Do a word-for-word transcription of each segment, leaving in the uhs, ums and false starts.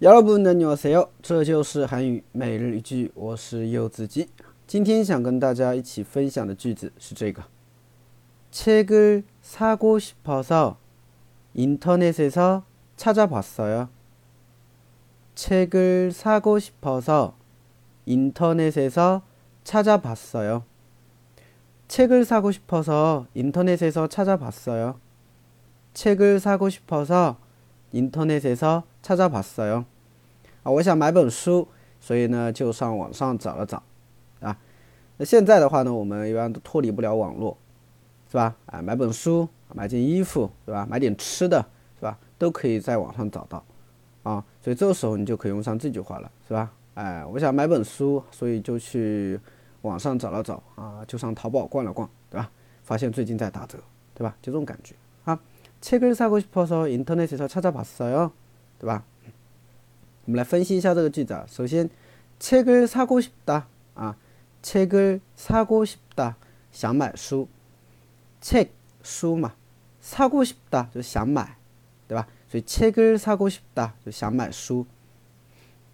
여러분 안녕하세요. 这就是韩语每日一句， 我是柚子鸡。 今天想跟大家一起分享的句子是这个。 책을 사고 싶어서 인터넷에서 찾아봤어요. 책을 사고 싶어서 인터넷에서 찾아봤어요. 책을 사고 싶어서 인터넷에서 찾아봤어요. 책을 사고 싶어서 인터넷에서 찾아봤어요. 啊，我想买本书，所以呢就上网上找了找啊，买本书，买件衣服，对吧？哎，买本书所以就去网上找到啊，所以这个时候你就可以用上这句话了，是吧？哎，我想买本书，所以就去网上找了找啊，就上淘宝逛了逛，对吧？发现最近在打折，对吧？就这种感觉。 책을 사고 싶어서 인터넷에서 찾아봤어요，对吧？我们来分析一下这个句子啊。 首先 책을 사고 싶다 啊 책을 사고 싶다 想买书 책 书嘛 사고 싶다 就想买，对吧？所以 책을 사고 싶다 就想买书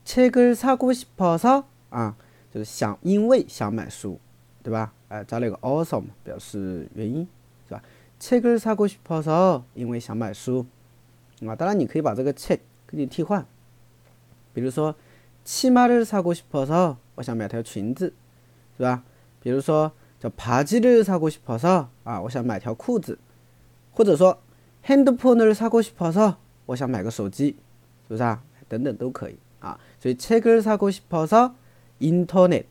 책을 사고 싶어서 啊 就是想因为想买书，对吧？哎，加了一个 awesome 表示原因，是吧？ 책을 사고 싶어서 因为想买书 啊，当然你可以把这个 책 给你替换，比如说 치마를 사고 싶어서 我想买条裙子，是吧？比如说 바지를 사고 싶어서 啊，我想买条裤子，或者说 핸드폰을 사고 싶어서 我想买个手机，是不是啊？等等都可以啊。所以 책을 사고 싶어서 인터넷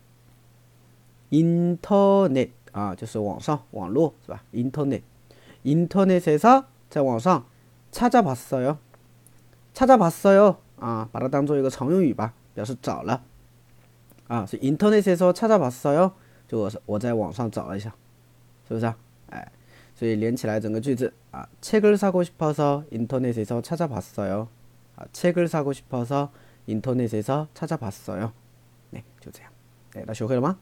인터넷 啊，就是网上网络，是吧？Internet 인터넷에서 在网上 찾아봤어요. 찾아봤어요. 啊，把它当做一个常用语吧，表示找了啊。所以 인터넷에서 찾아봤어요. 就我在网上找了一下，是不是啊？哎，所以连起来整个句子啊， 책을 사고 싶어서 인터넷에서 찾아봤어요. 아, 책을 사고 싶어서 인터넷에서 찾아봤어요. 네, 就这样。哎，大家学会了吗？